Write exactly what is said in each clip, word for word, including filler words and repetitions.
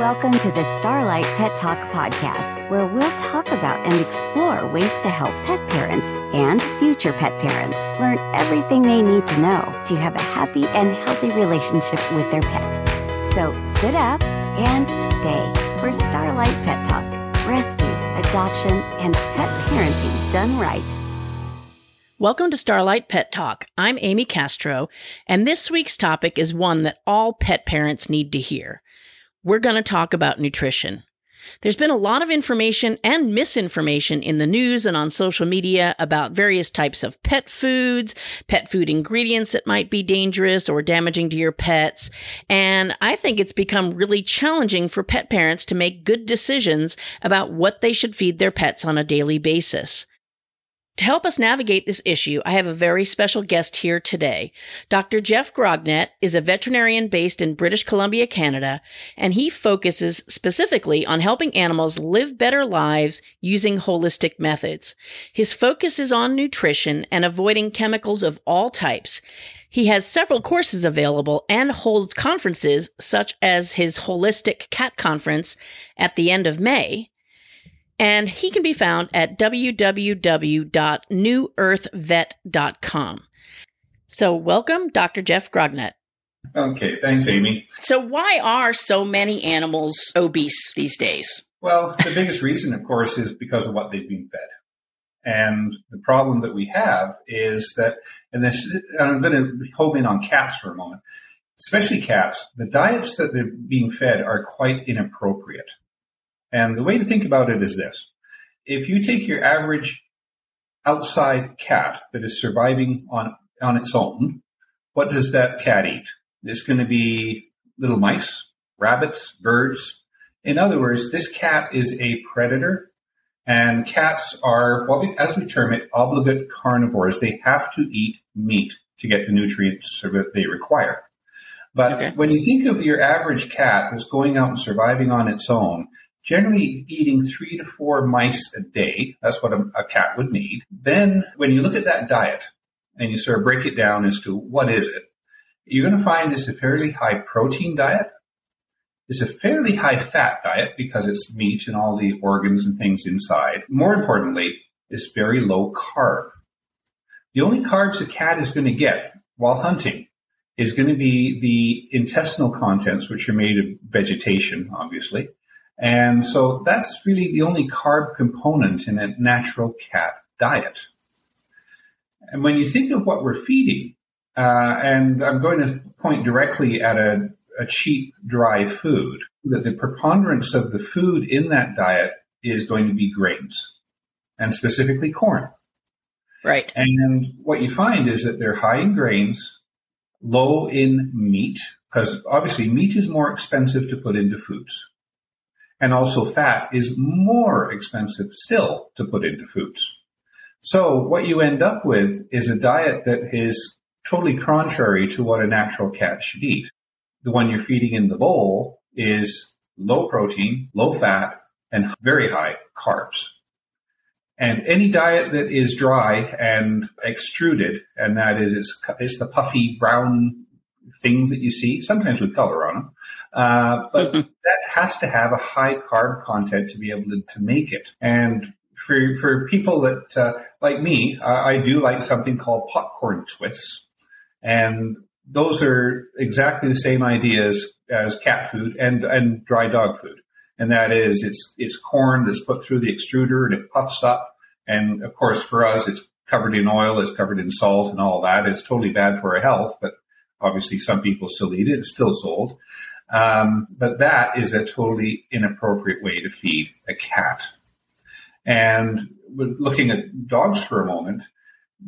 Welcome to the Starlight Pet Talk podcast, where we'll talk about and explore ways to help pet parents and future pet parents learn everything they need to know to have a happy and healthy relationship with their pet. So sit up and stay for Starlight Pet Talk, rescue, adoption, and pet parenting done right. Welcome to Starlight Pet Talk. I'm Amy Castro, and this week's topic is one that all pet parents need to hear. We're going to talk about nutrition. There's been a lot of information and misinformation in the news and on social media about various types of pet foods, pet food ingredients that might be dangerous or damaging to your pets. And I think it's become really challenging for pet parents to make good decisions about what they should feed their pets on a daily basis. To help us navigate this issue, I have a very special guest here today. Doctor Jeff Grognet is a veterinarian based in British Columbia, Canada, and he focuses specifically on helping animals live better lives using holistic methods. His focus is on nutrition and avoiding chemicals of all types. He has several courses available and holds conferences such as his Holistic Cat Conference at the end of May. And he can be found at w w w dot new earth vet dot com. So welcome, Doctor Jeff Grognet. Okay, thanks, Amy. So why are so many animals obese these days? Well, the biggest reason, of course, is because of what they've been fed. And the problem that we have is that, and this, and I'm going to home in on cats for a moment, especially cats, the diets that they're being fed are quite inappropriate. And the way to think about it is this. If you take your average outside cat that is surviving on, on its own, what does that cat eat? It's going to be little mice, rabbits, birds. In other words, this cat is a predator, and cats are, well, as we term it, obligate carnivores. They have to eat meat to get the nutrients that they require. But okay. When you think of your average cat that's going out and surviving on its own, generally eating three to four mice a day, that's what a, a cat would need. Then when you look at that diet and you sort of break it down as to what is it, you're going to find it's a fairly high protein diet. It's a fairly high fat diet because it's meat and all the organs and things inside. More importantly, it's very low carb. The only carbs a cat is going to get while hunting is going to be the intestinal contents, which are made of vegetation, obviously. And so that's really the only carb component in a natural cat diet. And when you think of what we're feeding, uh, and I'm going to point directly at a, a cheap, dry food, that the preponderance of the food in that diet is going to be grains, and specifically corn. Right. And what you find is that they're high in grains, low in meat, because obviously meat is more expensive to put into foods. And also fat is more expensive still to put into foods. So what you end up with is a diet that is totally contrary to what a natural cat should eat. The one you're feeding in the bowl is low protein, low fat, and very high carbs. And any diet that is dry and extruded, and that is it's, it's the puffy brown things that you see, sometimes with color on them, uh, but mm-hmm. that has to have a high carb content to be able to, to make it. And for for people that, uh, like me, uh, I do like something called popcorn twists. And those are exactly the same ideas as cat food and, and dry dog food. And that is it's it's corn that's put through the extruder and it puffs up. And, of course, for us, it's covered in oil, it's covered in salt and all that. It's totally bad for our health, but obviously, some people still eat it. It's still sold. Um, but that is a totally inappropriate way to feed a cat. And looking at dogs for a moment,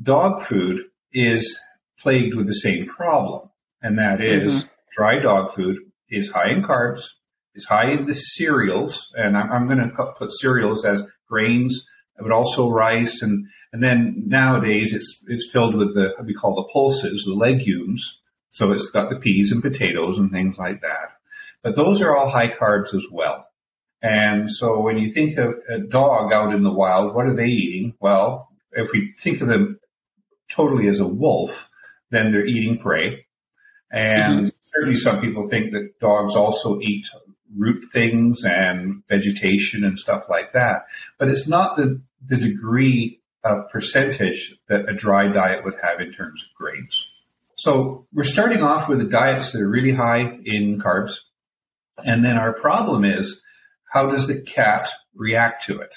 dog food is plagued with the same problem. And that is mm-hmm. dry dog food is high in carbs, is high in the cereals. And I'm, I'm going to put cereals as grains, but also rice. And, and then nowadays, it's, it's filled with the what we call the pulses, the legumes. So it's got the peas and potatoes and things like that. But those are all high carbs as well. And so when you think of a dog out in the wild, what are they eating? Well, if we think of them totally as a wolf, then they're eating prey. And mm-hmm. certainly some people think that dogs also eat root things and vegetation and stuff like that. But it's not the, the degree of percentage that a dry diet would have in terms of grains. So we're starting off with the diets that are really high in carbs. And then our problem is, how does the cat react to it?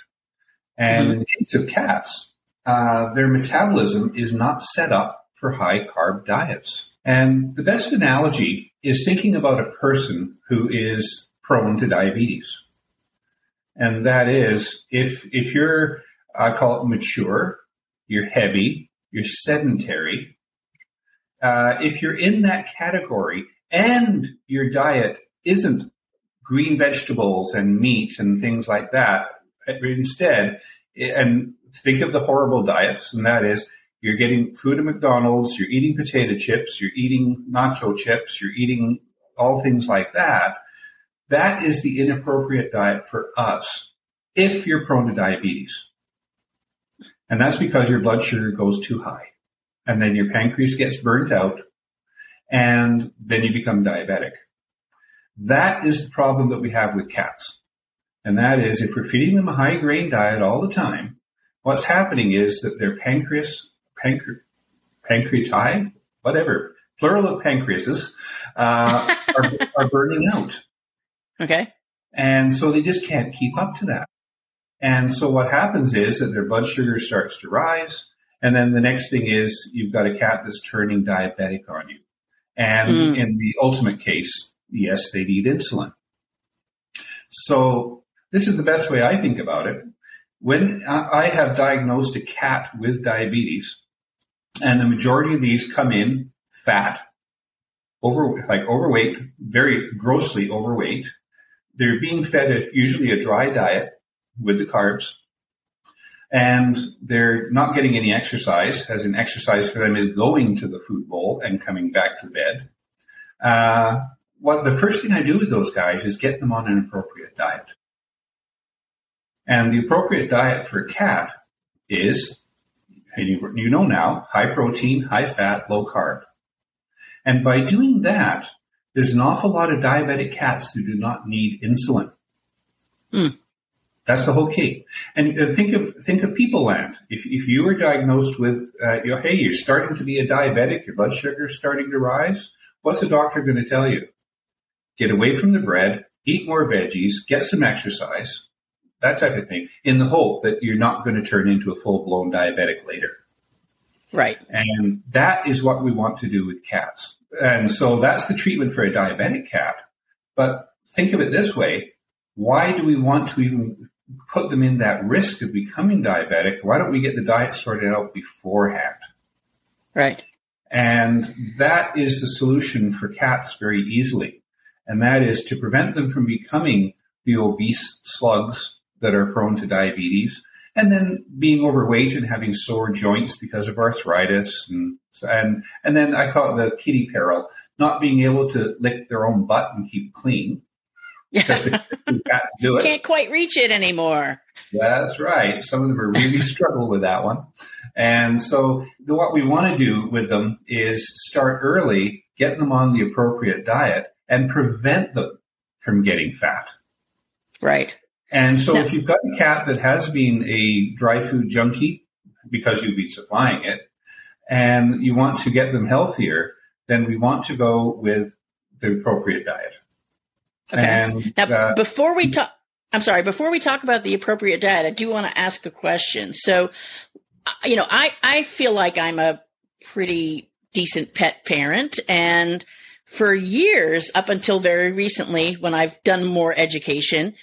And mm-hmm. in the case of cats, uh, their metabolism is not set up for high carb diets. And the best analogy is thinking about a person who is prone to diabetes. And that is, if if you're, I call it mature, you're heavy, you're sedentary, uh, if you're in that category and your diet isn't green vegetables and meat and things like that, instead, and think of the horrible diets, and that is, you're getting food at McDonald's, you're eating potato chips, you're eating nacho chips, you're eating all things like that. That is the inappropriate diet for us if you're prone to diabetes. And that's because your blood sugar goes too high. And then your pancreas gets burnt out, and then you become diabetic. That is the problem that we have with cats. And that is, if we're feeding them a high-grain diet all the time, what's happening is that their pancreas, pancre- pancreati, whatever, plural of pancreases, uh, are, are burning out. Okay. And so they just can't keep up to that. And so what happens is that their blood sugar starts to rise. And then the next thing is, you've got a cat that's turning diabetic on you. And mm. in the ultimate case, yes, they need insulin. So this is the best way I think about it. When I have diagnosed a cat with diabetes, and the majority of these come in fat, over, like overweight, very grossly overweight, they're being fed a, usually a dry diet with the carbs, and they're not getting any exercise, as in exercise for them is going to the food bowl and coming back to bed. Uh, What the first thing I do with those guys is get them on an appropriate diet. And the appropriate diet for a cat is, and you, you know now, high protein, high fat, low carb. And by doing that, there's an awful lot of diabetic cats who do not need insulin. Mm. That's the whole key. And think of think of people land. If if you were diagnosed with, uh, you know, hey, you're starting to be a diabetic, your blood sugar is starting to rise, what's the doctor going to tell you? Get away from the bread, eat more veggies, get some exercise, that type of thing, in the hope that you're not going to turn into a full-blown diabetic later. Right. And that is what we want to do with cats. And so that's the treatment for a diabetic cat. But think of it this way. Why do we want to even put them in that risk of becoming diabetic? Why don't we get the diet sorted out beforehand? Right. And that is the solution for cats very easily. And that is to prevent them from becoming the obese slugs that are prone to diabetes, and then being overweight and having sore joints because of arthritis. And and, and then I call it the kitty peril, not being able to lick their own butt and keep clean. Because they can't do it. Can't quite reach it anymore. That's right. Some of them are really struggle with that one. And so the, what we want to do with them is start early, get them on the appropriate diet, and prevent them from getting fat. Right. And so now, if you've got a cat that has been a dry food junkie because you've been supplying it, and you want to get them healthier, then we want to go with the appropriate diet. Okay. And, now, uh, before we talk, I'm sorry, before we talk about the appropriate diet, I do want to ask a question. So, you know, I, I feel like I'm a pretty decent pet parent, and for years, up until very recently, when I've done more education,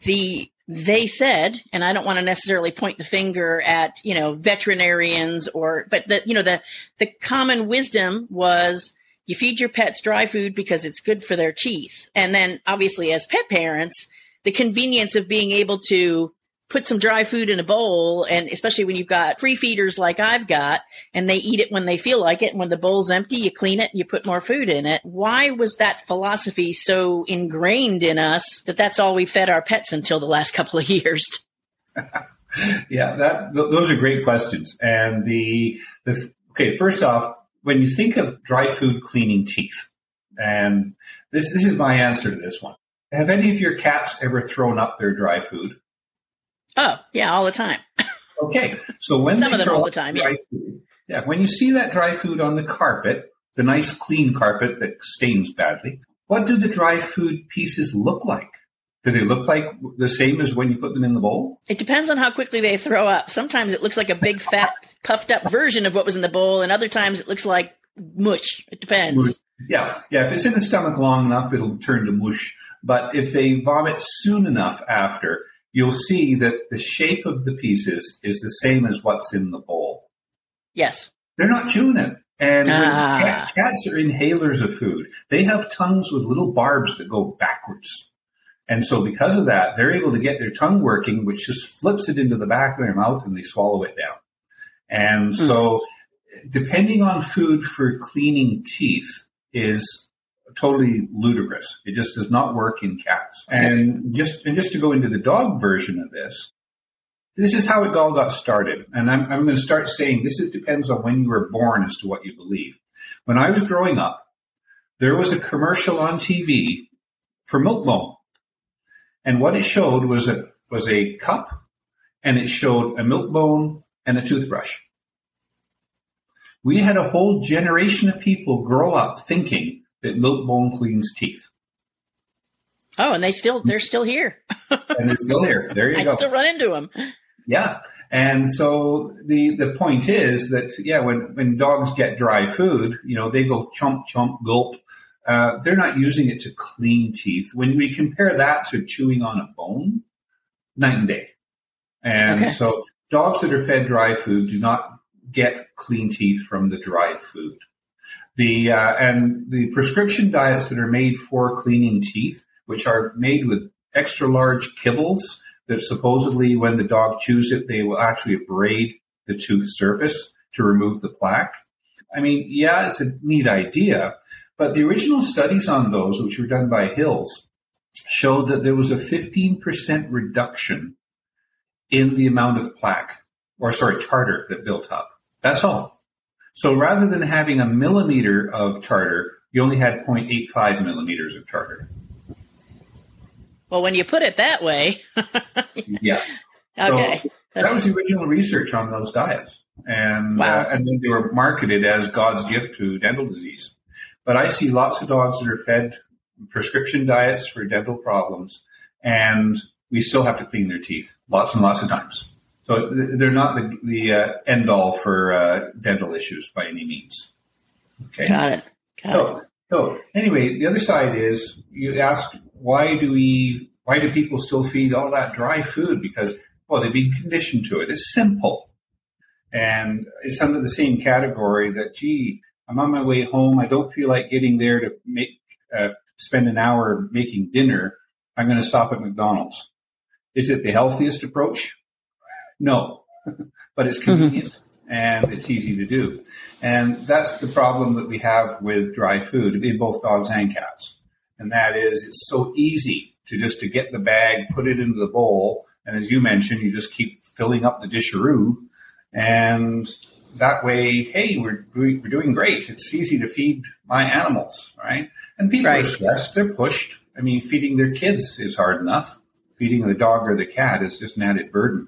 the they said, and I don't want to necessarily point the finger at, you know, veterinarians or, but the, you know, the the common wisdom was, you feed your pets dry food because it's good for their teeth. And then obviously as pet parents, the convenience of being able to put some dry food in a bowl, and especially when you've got free feeders like I've got, and they eat it when they feel like it. And when the bowl's empty, you clean it and you put more food in it. Why was that philosophy so ingrained in us that that's all we fed our pets until the last couple of years? Yeah, that th- those are great questions. And the, the okay, first off, when you think of dry food cleaning teeth, and this this is my answer to this one. Have any of your cats ever thrown up their dry food? Oh, yeah, all the time. Okay. So when Some they of them all the time, yeah. Food, yeah. When you see that dry food on the carpet, the nice clean carpet that stains badly, what do the dry food pieces look like? Do they look like the same as when you put them in the bowl? It depends on how quickly they throw up. Sometimes it looks like a big, fat, puffed up version of what was in the bowl. And other times it looks like mush. It depends. Yeah. Yeah. If it's in the stomach long enough, it'll turn to mush. But if they vomit soon enough after, you'll see that the shape of the pieces is the same as what's in the bowl. Yes. They're not chewing it. And when ah. cat, cats are inhalers of food, they have tongues with little barbs that go backwards. And so because of that, they're able to get their tongue working, which just flips it into the back of their mouth and they swallow it down. And so mm. depending on food for cleaning teeth is totally ludicrous. It just does not work in cats. And just and just to go into the dog version of this, this is how it all got started. And I'm, I'm going to start saying this is, depends on when you were born as to what you believe. When I was growing up, there was a commercial on T V for Milk-Bone. And what it showed was a, was a cup, and it showed a Milk-Bone and a toothbrush. We had a whole generation of people grow up thinking that Milk-Bone cleans teeth. Oh, and they still, they're still here. And they're still here. There you I go. I still run into them. Yeah. And so the, the point is that, yeah, when, when dogs get dry food, you know, they go chomp, chomp, gulp. Uh, they're not using it to clean teeth. When we compare that to chewing on a bone, night and day. And okay. so dogs that are fed dry food do not get clean teeth from the dry food. The uh, and the prescription diets that are made for cleaning teeth, which are made with extra large kibbles that supposedly when the dog chews it, they will actually abrade the tooth surface to remove the plaque. I mean, yeah, it's a neat idea. But the original studies on those, which were done by Hills, showed that there was a fifteen percent reduction in the amount of plaque, or sorry, tartar that built up. That's all. So rather than having a millimeter of tartar, you only had zero point eight five millimeters of tartar. Well, when you put it that way. yeah. Okay. So, so that was the original research on those diets. And, wow. uh, and then they were marketed as God's gift to dental disease. But I see lots of dogs that are fed prescription diets for dental problems, and we still have to clean their teeth lots and lots of times. So they're not the, the uh, end all for uh, dental issues by any means. Okay. Got it. Got so, it. So anyway, the other side is you ask, why do we, why do people still feed all that dry food? Because, well, they've been conditioned to it. It's simple. And it's under the same category that, gee, I'm on my way home. I don't feel like getting there to make uh, spend an hour making dinner. I'm going to stop at McDonald's. Is it the healthiest approach? No, but it's convenient mm-hmm. and it's easy to do. And that's the problem that we have with dry food in both dogs and cats. And that is it's so easy to just to get the bag, put it into the bowl. And as you mentioned, you just keep filling up the disharoo and that way, hey, we're we're doing great. It's easy to feed my animals, right? And people right. are stressed. They're pushed. I mean, feeding their kids is hard enough. Feeding the dog or the cat is just an added burden.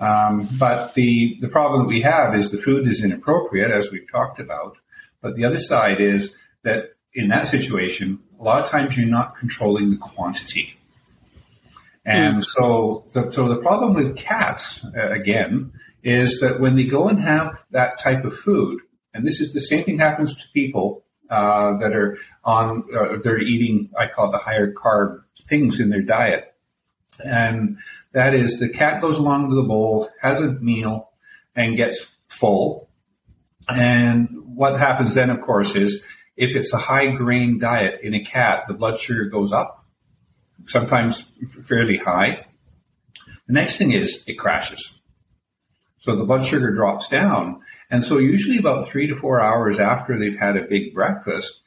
Um, but the, the problem that we have is the food is inappropriate, as we've talked about. But the other side is that in that situation, a lot of times you're not controlling the quantity. And mm. so, the, so the problem with cats, uh, again, is that when they go and have that type of food, and this is the same thing happens to people uh, that are on, uh, they're eating, I call it the higher carb things in their diet. And that is the cat goes along to the bowl, has a meal, and gets full. And what happens then, of course, is if it's a high grain diet in a cat, the blood sugar goes up. Sometimes fairly high. The next thing is it crashes. So the blood sugar drops down. And so usually about three to four hours after they've had a big breakfast,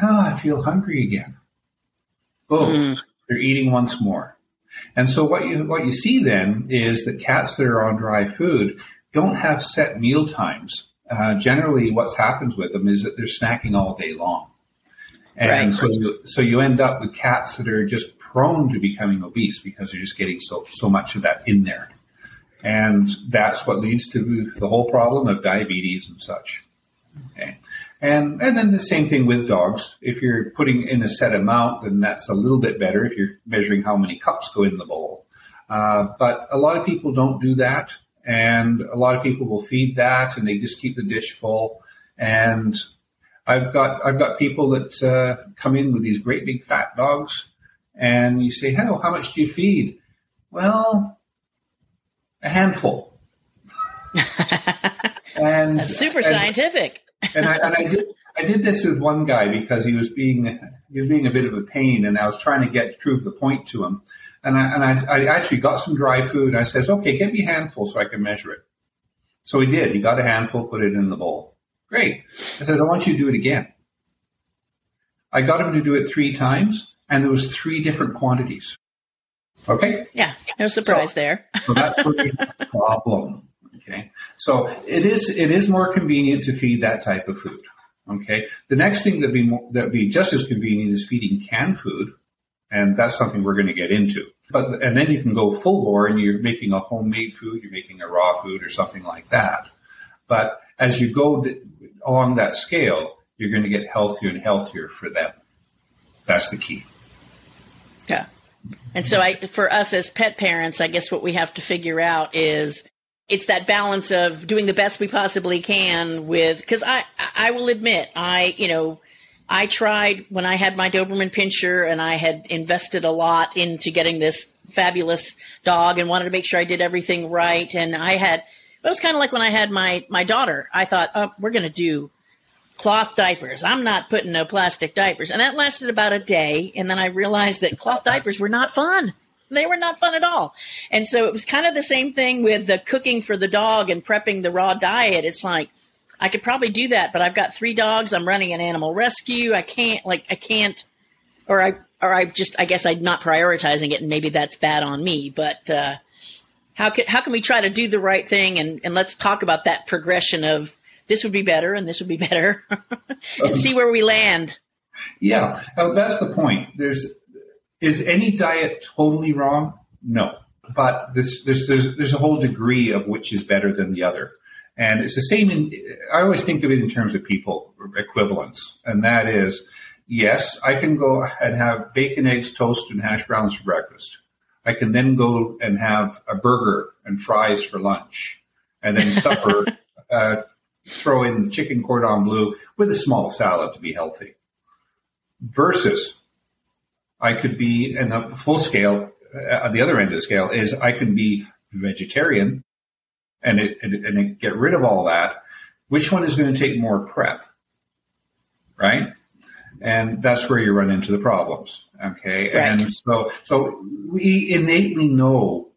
oh, I feel hungry again. Boom, mm. they're eating once more. And so what you what you see then is that cats that are on dry food don't have set meal times. Uh, generally what happens with them is that they're snacking all day long. And right. so, you, so you end up with cats that are just prone to becoming obese because they're just getting so, so much of that in there. And that's what leads to the whole problem of diabetes and such. Okay. And and then the same thing with dogs. If you're putting in a set amount, then that's a little bit better if you're measuring how many cups go in the bowl. Uh, but a lot of people don't do that. And a lot of people will feed that and they just keep the dish full. And I've got I've got people that uh, come in with these great big fat dogs. And you say, oh, how much do you feed? Well, a handful. And that's super scientific. And I and I did I did this with one guy because he was being he was being a bit of a pain, and I was trying to get prove the point to him. And I and I, I actually got some dry food. And I says, okay, get me a handful so I can measure it. So he did. He got a handful, put it in the bowl. Great. I says, I want you to do it again. I got him to do it three times, and there was three different quantities. Okay. Yeah, no surprise so, there. So that's really the problem. Okay. So it is it is more convenient to feed that type of food. Okay. The next thing that be that be just as convenient is feeding canned food, and that's something we're going to get into. But and then you can go full bore, and you're making a homemade food, you're making a raw food, or something like that. But as you go along that scale, you're going to get healthier and healthier for them. That's the key. Yeah. And so I, for us as pet parents, I guess what we have to figure out is. It's that balance of doing the best we possibly can with, because I, I will admit, I, you know, I tried when I had my Doberman Pinscher and I had invested a lot into getting this fabulous dog and wanted to make sure I did everything right. And I had, it was kind of like when I had my, my daughter, I thought, oh, we're going to do cloth diapers. I'm not putting no plastic diapers. And that lasted about a day. And then I realized that cloth diapers were not fun. They were not fun at all. And so it was kind of the same thing with the cooking for the dog and prepping the raw diet. It's like, I could probably do that, but I've got three dogs. I'm running an animal rescue. I can't like, I can't, or I, or I just, I guess I'm not prioritizing it, and maybe that's bad on me, but uh, how can, how can we try to do the right thing? And, and let's talk about that progression of this would be better and this would be better and see where we land. Yeah. Oh, that's the point. There's, Is any diet totally wrong? No. But this, this, there's there's a whole degree of which is better than the other. And it's the same in, I always think of it in terms of people equivalence. And that is, yes, I can go and have bacon, eggs, toast, and hash browns for breakfast. I can then go and have a burger and fries for lunch. And then supper, uh, throw in chicken cordon bleu with a small salad to be healthy. Versus... I could be, and the full scale, uh, the other end of the scale is I can be vegetarian and it, and, and it get rid of all that. Which one is going to take more prep, right? And that's where you run into the problems, okay? Right. And so so we innately know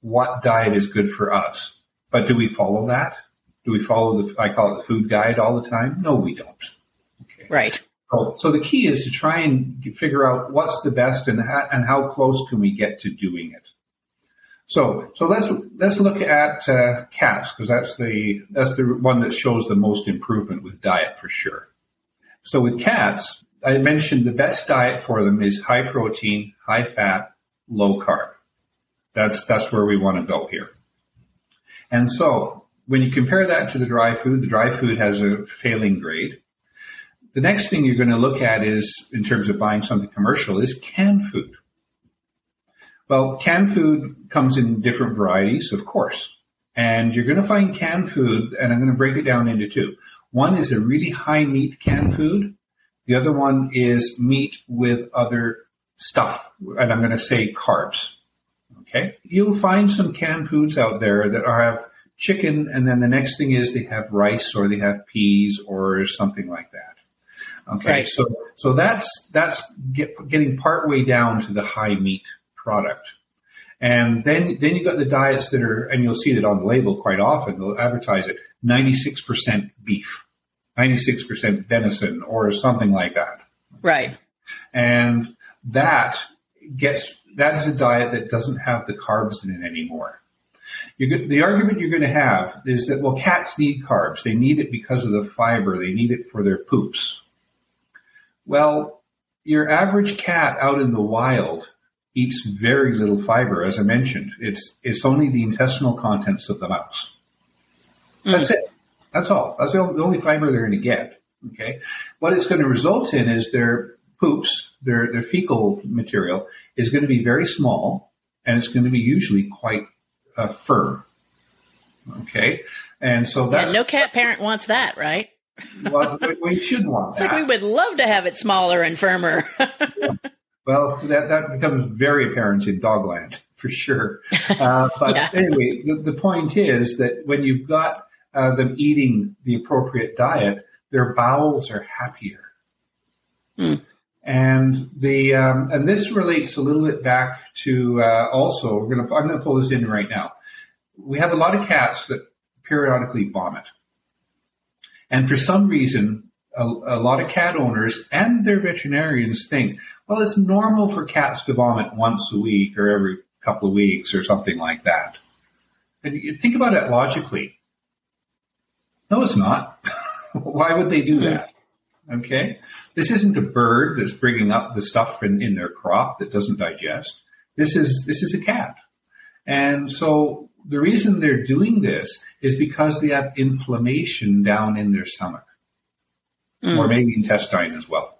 what diet is good for us, but do we follow that? Do we follow the, I call it the food guide all the time? No, we don't. Okay. Right. So the key is to try and figure out what's the best and how, and how close can we get to doing it. So so let's let's look at uh, cats, because that's the that's the one that shows the most improvement with diet for sure. So with cats, I mentioned the best diet for them is high protein, high fat, low carb. That's that's where we want to go here. And so when you compare that to the dry food, the dry food has a failing grade. The next thing you're going to look at is, in terms of buying something commercial, is canned food. Well, canned food comes in different varieties, of course. And you're going to find canned food, and I'm going to break it down into two. One is a really high meat canned food. The other one is meat with other stuff, and I'm going to say carbs. Okay? You'll find some canned foods out there that are, have chicken, and then the next thing is they have rice or they have peas or something like that. Okay, right. so so that's that's get, getting partway down to the high meat product, and then then you got the diets that are, and you'll see that on the label quite often. They'll advertise it: ninety-six percent beef, ninety-six percent venison, or something like that. Right, and that gets that is a diet that doesn't have the carbs in it anymore. You're, the argument you're going to have is that, well, cats need carbs; they need it because of the fiber, they need it for their poops. Well, your average cat out in the wild eats very little fiber. As I mentioned, it's it's only the intestinal contents of the mouse. That's mm. it. That's all. That's the only fiber they're going to get. Okay, what it's going to result in is their poops, their their fecal material is going to be very small, and it's going to be usually quite uh, firm. Okay, and so that's yeah, no cat parent wants that, right? Well, we should want it's that. It's like we would love to have it smaller and firmer. Yeah. Well, that, that becomes very apparent in dogland, for sure. Uh, but yeah. anyway, the, the point is that when you've got uh, them eating the appropriate diet, their bowels are happier. Mm. And the um, and this relates a little bit back to uh, also, we're gonna, I'm going to pull this in right now. We have a lot of cats that periodically vomit. And for some reason, a, a lot of cat owners and their veterinarians think, well, it's normal for cats to vomit once a week or every couple of weeks or something like that. And you think about it logically. No, it's not. Why would they do that? Okay. This isn't a bird that's bringing up the stuff in, in their crop that doesn't digest. This is, this is a cat. And so the reason they're doing this is because they have inflammation down in their stomach mm. or maybe intestine as well.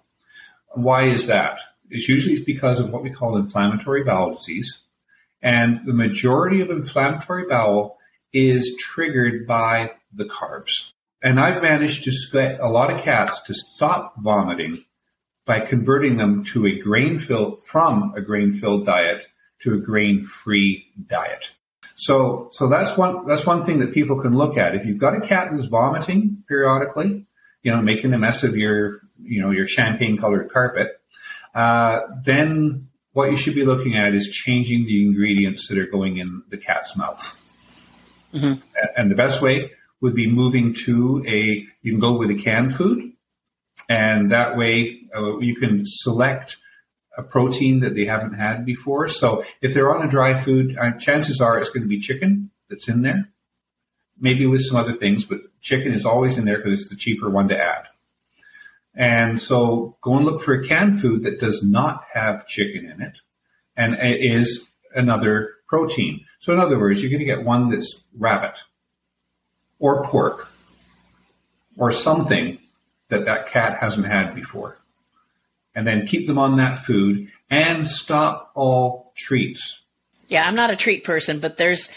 Why is that? It's usually it's because of what we call inflammatory bowel disease. And the majority of inflammatory bowel is triggered by the carbs. And I've managed to get a lot of cats to stop vomiting by converting them to a grain-filled, from a grain-filled diet to a grain-free diet. So, so that's one, that's one thing that people can look at. If you've got a cat who's vomiting periodically, you know, making a mess of your, you know, your champagne colored carpet, uh, then what you should be looking at is changing the ingredients that are going in the cat's mouth. Mm-hmm. And the best way would be moving to a, you can go with a canned food, and that way uh, you can select a protein that they haven't had before. So if they're on a dry food, uh, chances are it's going to be chicken that's in there, maybe with some other things, but chicken is always in there because it's the cheaper one to add. And so go and look for a canned food that does not have chicken in it and it is another protein. So in other words, you're going to get one that's rabbit or pork or something that that cat hasn't had before. And then keep them on that food and stop all treats. Yeah, I'm not a treat person, but there's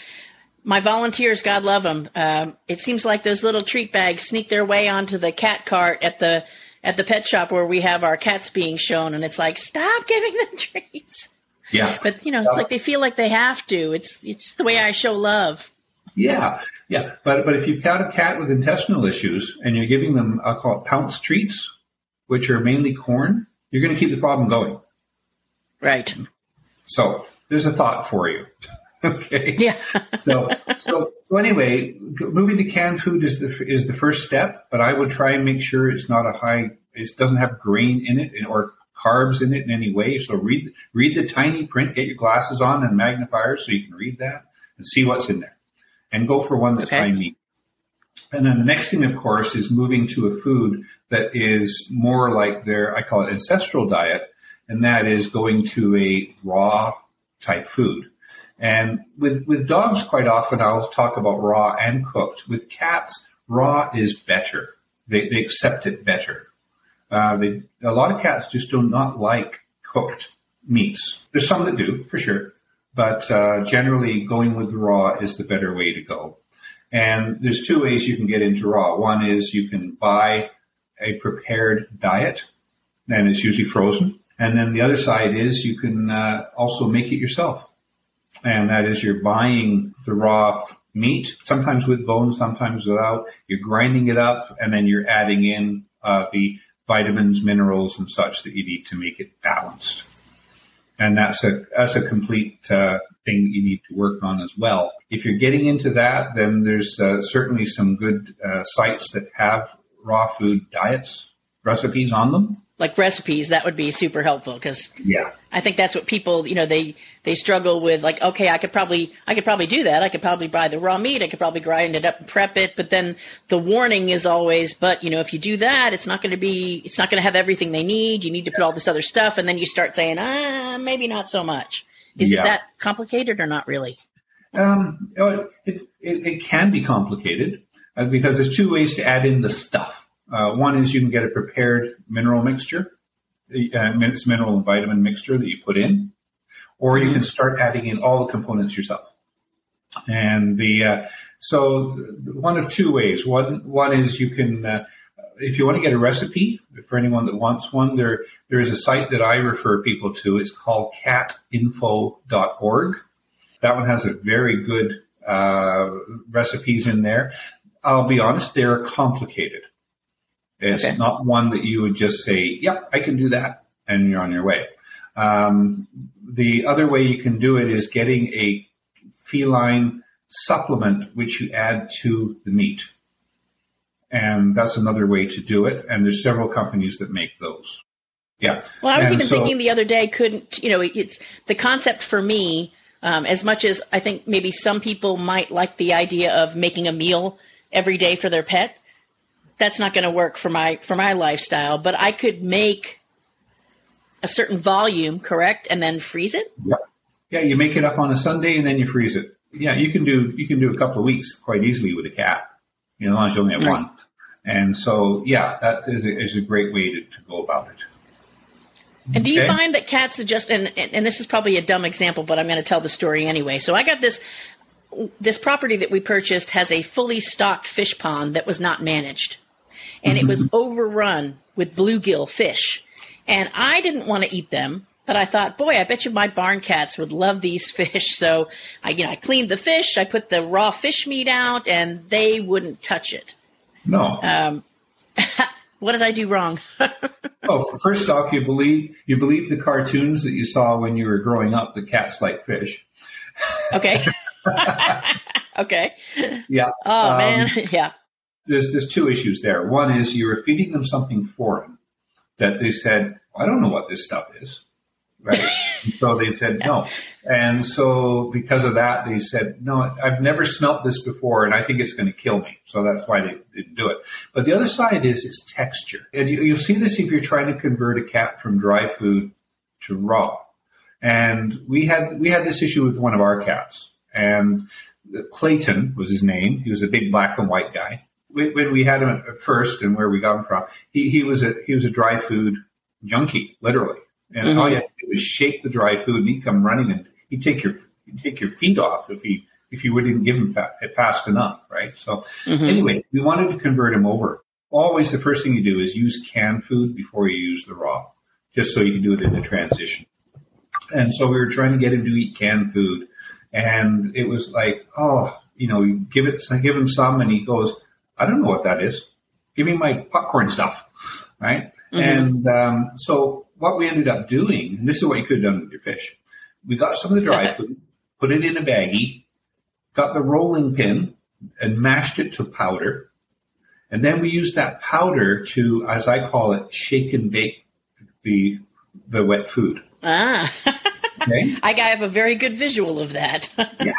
my volunteers, God love them. Um, it seems like those little treat bags sneak their way onto the cat cart at the at the pet shop where we have our cats being shown. And it's like, stop giving them treats. Yeah. But, you know, it's uh, like they feel like they have to. It's it's the way I show love. Yeah, yeah. But, but if you've got a cat with intestinal issues and you're giving them, I'll call it Pounce treats, which are mainly corn, you're going to keep the problem going. Right. So there's a thought for you. Okay. Yeah. so, so, so anyway, moving to canned food is the, is the first step, but I would try and make sure it's not a high, it doesn't have grain in it or carbs in it in any way. So read, read the tiny print, get your glasses on and magnifiers so you can read that and see what's in there and go for one that's okay. High meat. And then the next thing, of course, is moving to a food that is more like their, I call it ancestral diet, and that is going to a raw type food. And with, with dogs, quite often, I'll talk about raw and cooked. With cats, raw is better. They, they accept it better. Uh, they, a lot of cats just do not like cooked meats. There's some that do, for sure. But uh, generally, going with raw is the better way to go. And there's two ways you can get into raw. One is you can buy a prepared diet, and it's usually frozen. And then the other side is you can uh, also make it yourself. And that is you're buying the raw meat, sometimes with bone, sometimes without. You're grinding it up, and then you're adding in uh, the vitamins, minerals, and such that you need to make it balanced. And that's a that's a complete uh, thing that you need to work on as well. If you're getting into that, then there's uh, certainly some good uh, sites that have raw food diets, recipes on them. Like recipes, that would be super helpful because yeah. I think that's what people, you know, they they struggle with. Like, okay, I could probably I could probably do that. I could probably buy the raw meat. I could probably grind it up and prep it. But then the warning is always, but you know, if you do that, it's not going to be, it's not going to have everything they need. You need to yes. put all this other stuff, and then you start saying, ah, maybe not so much. Is yeah. it that complicated or not really? Um, it, it, it can be complicated uh, because there's two ways to add in the stuff. Uh, one is you can get a prepared mineral mixture, uh, it's mineral and vitamin mixture that you put in, or you can start adding in all the components yourself. And the uh, so one of two ways. One one is you can, uh, if you want to get a recipe, for anyone that wants one, there there is a site that I refer people to. It's called cat info dot org. That one has a very good uh, recipes in there. I'll be honest, they're complicated. It's okay. Not one that you would just say, yep, I can do that, and you're on your way. Um, the other way you can do it is getting a feline supplement, which you add to the meat. And that's another way to do it. And there's several companies that make those. Yeah. Well, I was and even so, thinking the other day, couldn't, you know, it's the concept for me, um, as much as I think maybe some people might like the idea of making a meal every day for their pet. That's not going to work for my for my lifestyle, but I could make a certain volume, correct, and then freeze it. Yeah, yeah. You make it up on a Sunday and then you freeze it. Yeah, you can do you can do a couple of weeks quite easily with a cat, you know, as long as you only have right. one. And so, yeah, that is a, is a great way to, to go about it. And do you okay. find that cats adjust? And, and and this is probably a dumb example, but I'm going to tell the story anyway. So I got this. This property that we purchased has a fully stocked fish pond that was not managed. And it was overrun with bluegill fish. And I didn't want to eat them, but I thought, boy, I bet you my barn cats would love these fish. So I, you know, I cleaned the fish, I put the raw fish meat out, and they wouldn't touch it. No. Um, what did I do wrong? Oh, first off, you believe you believe the cartoons that you saw when you were growing up that cats like fish. Okay. Okay. Yeah. Oh, um, man. Yeah. There's, there's two issues there. One is you were feeding them something foreign that they said, I don't know what this stuff is, right? So they said yeah. no. And so because of that, they said, no, I've never smelt this before, and I think it's going to kill me. So that's why they didn't do it. But the other side is it's texture. And you, you'll see this if you're trying to convert a cat from dry food to raw. And we had we had this issue with one of our cats. And Clayton was his name. He was a big black and white guy. When we had him at first and where we got him from, he, he was a he was a dry food junkie, literally. And mm-hmm. all you had to do was shake the dry food, and he'd come running, and he'd take your he'd take your feet off if he if you wouldn't give him fa- fast enough, right? So mm-hmm. anyway, we wanted to convert him over. Always the first thing you do is use canned food before you use the raw, just so you can do it in the transition. And so we were trying to get him to eat canned food, and it was like, oh, you know, you give it give him some, and he goes, I don't know what that is. Give me my popcorn stuff, right? Mm-hmm. And um, so what we ended up doing, and this is what you could have done with your fish. We got some of the dry food, put it in a baggie, got the rolling pin and mashed it to powder. And then we used that powder to, as I call it, shake and bake the the wet food. Ah, okay? I have a very good visual of that. Yeah.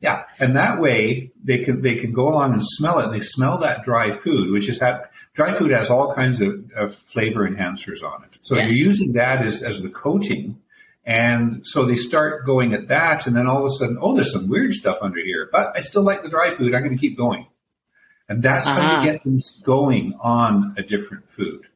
Yeah, and that way they can they can go along and smell it, and they smell that dry food, which is that dry food has all kinds of, of flavor enhancers on it. So yes. You're using that as, as the coating, and so they start going at that, and then all of a sudden, oh, there's some weird stuff under here, but I still like the dry food. I'm going to keep going, and that's uh-huh. how you get them going on a different food.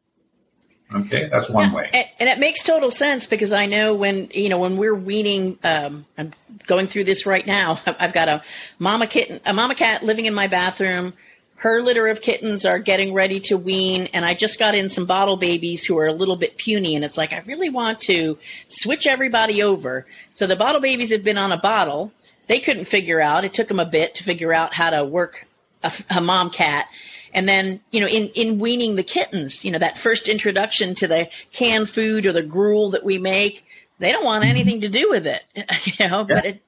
Okay, that's one yeah, way. And it makes total sense because I know when, you know, when we're weaning, um, I'm going through this right now. I've got a mama kitten, a mama cat living in my bathroom. Her litter of kittens are getting ready to wean. And I just got in some bottle babies who are a little bit puny. And it's like, I really want to switch everybody over. So the bottle babies have been on a bottle. They couldn't figure out. It took them a bit to figure out how to work a, a mom cat. And then, you know, in, in weaning the kittens, you know, that first introduction to the canned food or the gruel that we make, they don't want anything to do with it, you know, yeah. But it,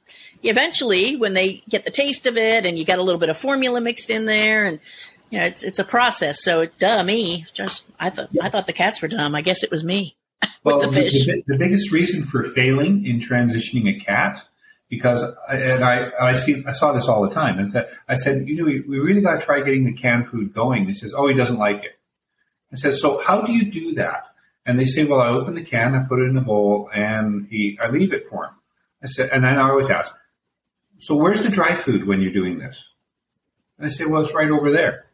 eventually when they get the taste of it and you got a little bit of formula mixed in there and, you know, it's, it's a process. So it, duh, me, just, I thought, yeah. I thought the cats were dumb. I guess it was me well, with the fish. The, the biggest reason for failing in transitioning a cat Because I, and I I see I saw this all the time, and said I said you know we, we really got to try getting the canned food going. He says, oh, he doesn't like it. I says, so how do you do that? And they say, well, I open the can, I put it in a bowl, and he I leave it for him. I said, and then I always ask, so where's the dry food when you're doing this? And I say, well, it's right over there.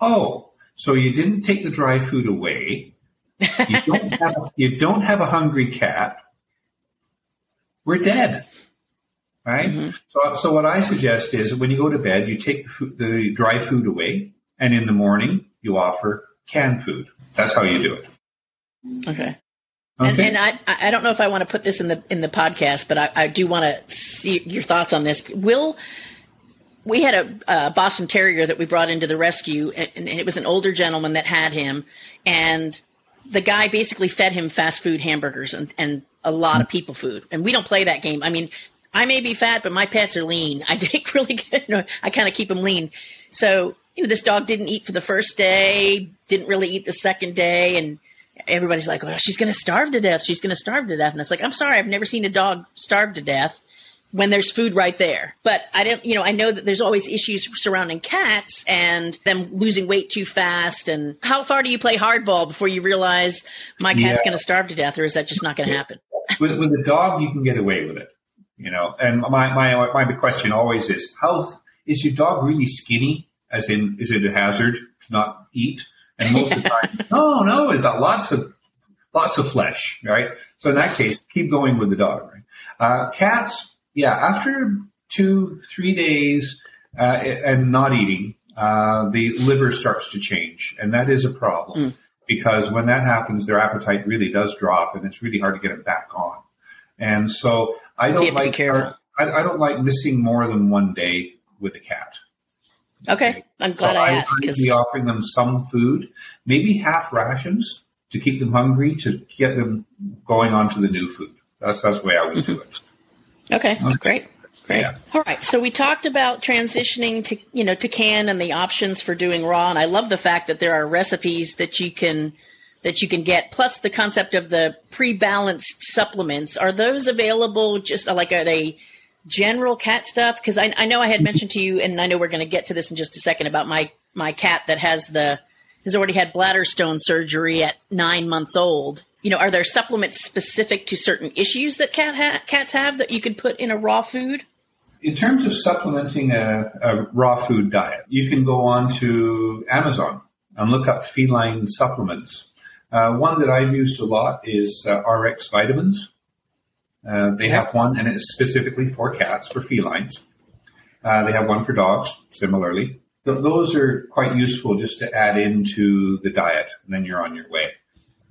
Oh, so you didn't take the dry food away. You don't have a, you don't have a hungry cat. We're dead, right? Mm-hmm. So, so what I suggest is when you go to bed, you take the, food, the dry food away, and in the morning you offer canned food. That's how you do it. Okay. Okay. And, and I, I don't know if I want to put this in the in the podcast, but I, I do want to see your thoughts on this. Will, we had a, a Boston Terrier that we brought into the rescue, and, and it was an older gentleman that had him, and the guy basically fed him fast food hamburgers and, and a lot of people food. And we don't play that game. I mean, I may be fat, but my pets are lean. I take really good. You know, I kind of keep them lean. So you know, this dog didn't eat for the first day, didn't really eat the second day, and everybody's like, oh, she's going to starve to death. She's going to starve to death. And it's like, I'm sorry, I've never seen a dog starve to death when there's food right there. But I don't, you know, I know that there's always issues surrounding cats and them losing weight too fast. And how far do you play hardball before you realize my cat's yeah. going to starve to death, or is that just not going to happen? With, with a dog, you can get away with it, you know. And my, my, my question always is, how is your dog really skinny? As in, is it a hazard to not eat? And most of the time, no, no, it's got lots of lots of flesh, right? So in that case, keep going with the dog. Right? Uh, cats, yeah, after two, three days uh, and not eating, uh, the liver starts to change, and that is a problem mm. because when that happens, their appetite really does drop, and it's really hard to get it back on. And so I don't like I, I don't like missing more than one day with a cat. Okay, I'm glad so I asked. I'd be offering them some food, maybe half rations, to keep them hungry, to get them going on to the new food. That's that's the way I would do it. Okay, okay. great, great. Yeah. All right, so we talked about transitioning to you know to canned and the options for doing raw, and I love the fact that there are recipes that you can that you can get. Plus, the concept of the pre-balanced supplements. Are those available? Just like are they? General cat stuff, because I, I know I had mentioned to you, and I know we're going to get to this in just a second about my my cat that has the has already had bladder stone surgery at nine months old. You know, are there supplements specific to certain issues that cat ha- cats have that you could put in a raw food? In terms of supplementing a, a raw food diet, you can go on to Amazon and look up feline supplements. Uh, one that I've used a lot is uh, R X Vitamins. Uh, they have one, and it's specifically for cats, for felines. Uh, they have one for dogs, similarly. Th- those are quite useful just to add into the diet, and then you're on your way.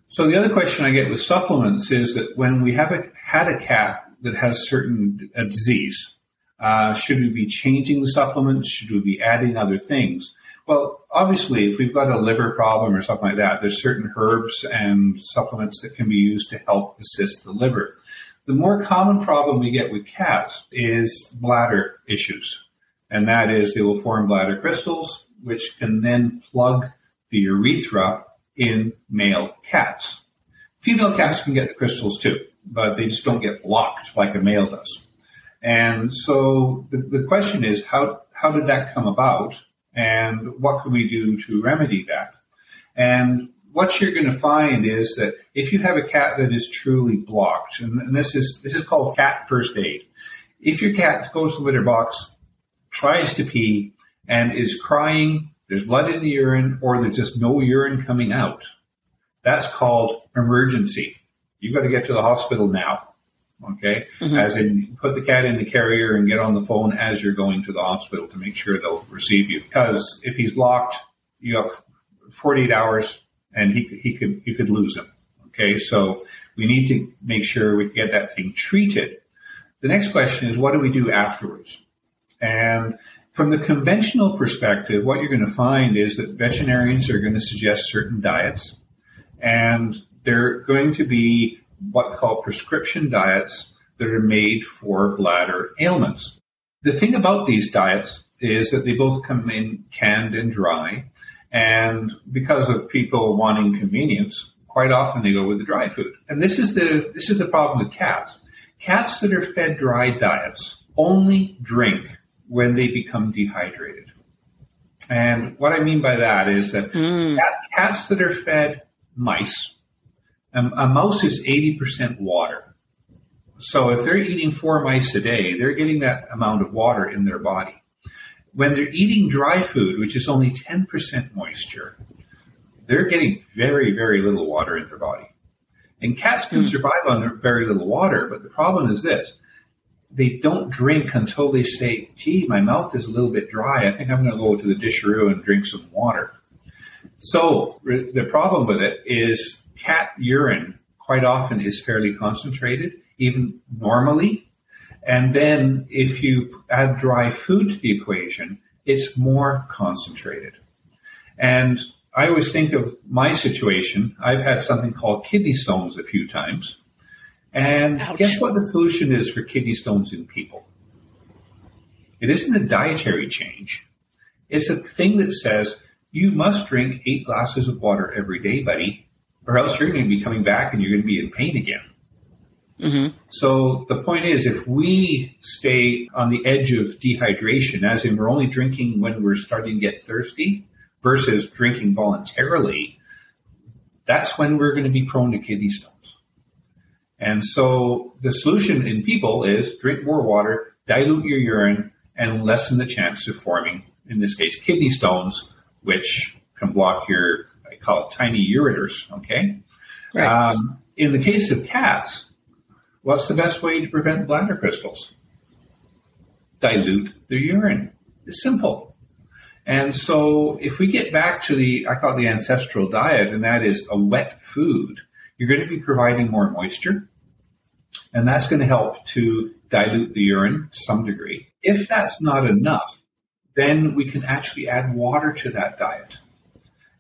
So the other question I get with supplements is that when we have a, had a cat that has certain a disease, uh, should we be changing the supplements? Should we be adding other things? Well, obviously, if we've got a liver problem or something like that, there's certain herbs and supplements that can be used to help assist the liver. The more common problem we get with cats is bladder issues, and that is they will form bladder crystals, which can then plug the urethra in male cats. Female cats can get the crystals too, but they just don't get blocked like a male does. And so the, the question is, how, how did that come about, and what can we do to remedy that? And what you're going to find is that if you have a cat that is truly blocked, and, and this is this is called cat first aid. If your cat goes to the litter box, tries to pee, and is crying, there's blood in the urine, or there's just no urine coming out, that's called emergency. You've got to get to the hospital now, okay? Mm-hmm. As in, put the cat in the carrier and get on the phone as you're going to the hospital to make sure they'll receive you. Because if he's blocked, you have forty-eight hours. And he he could you could lose him. Okay, so we need to make sure we get that thing treated. The next question is, what do we do afterwards? And from the conventional perspective, what you're going to find is that veterinarians are going to suggest certain diets, and they're going to be what are called prescription diets that are made for bladder ailments. The thing about these diets is that they both come in canned and dry. And because of people wanting convenience, quite often they go with the dry food. And this is the this is the problem with cats. Cats that are fed dry diets only drink when they become dehydrated. And what I mean by that is that mm. cat, cats that are fed mice, um, a mouse is eighty percent water. So if they're eating four mice a day, they're getting that amount of water in their body. When they're eating dry food, which is only ten percent moisture, they're getting very, very little water in their body. And cats can survive on very little water, but the problem is this. They don't drink until they say, gee, my mouth is a little bit dry. I think I'm going to go to the disheroo and drink some water. So re- the problem with it is cat urine quite often is fairly concentrated, even normally. And then if you add dry food to the equation, it's more concentrated. And I always think of my situation. I've had something called kidney stones a few times. And Ouch. Guess what the solution is for kidney stones in people? It isn't a dietary change. It's a thing that says you must drink eight glasses of water every day, buddy, or else you're going to be coming back and you're going to be in pain again. Mm-hmm. So the point is, if we stay on the edge of dehydration, as in we're only drinking when we're starting to get thirsty versus drinking voluntarily, that's when we're going to be prone to kidney stones. And so the solution in people is drink more water, dilute your urine, and lessen the chance of forming, in this case, kidney stones, which can block your, I call it tiny ureters, okay? Right. Um, in the case of cats, what's the best way to prevent bladder crystals? Dilute their urine. It's simple. And so if we get back to the, I call it the ancestral diet, and that is a wet food, you're going to be providing more moisture, and that's going to help to dilute the urine to some degree. If that's not enough, then we can actually add water to that diet.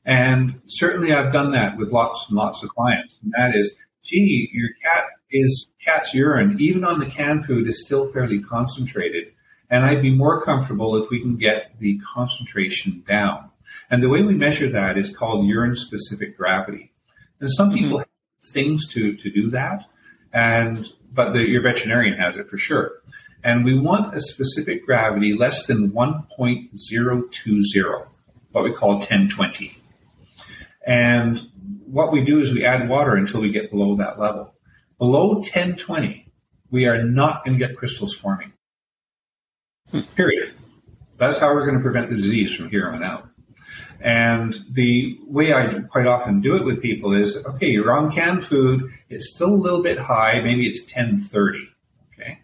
And certainly I've done that with lots and lots of clients, and that is, gee, your cat is cat's urine, even on the canned food, is still fairly concentrated, and I'd be more comfortable if we can get the concentration down. And the way we measure that is called urine-specific gravity. And some people mm-hmm. things to, to do that, and but the, your veterinarian has it for sure. And we want a specific gravity less than one point zero two zero, what we call ten twenty. And what we do is we add water until we get below that level. Below ten twenty, we are not going to get crystals forming. Hmm. Period. That's how we're going to prevent the disease from here on out. And the way I quite often do it with people is, okay, you're on canned food. It's still a little bit high. Maybe it's ten thirty, okay?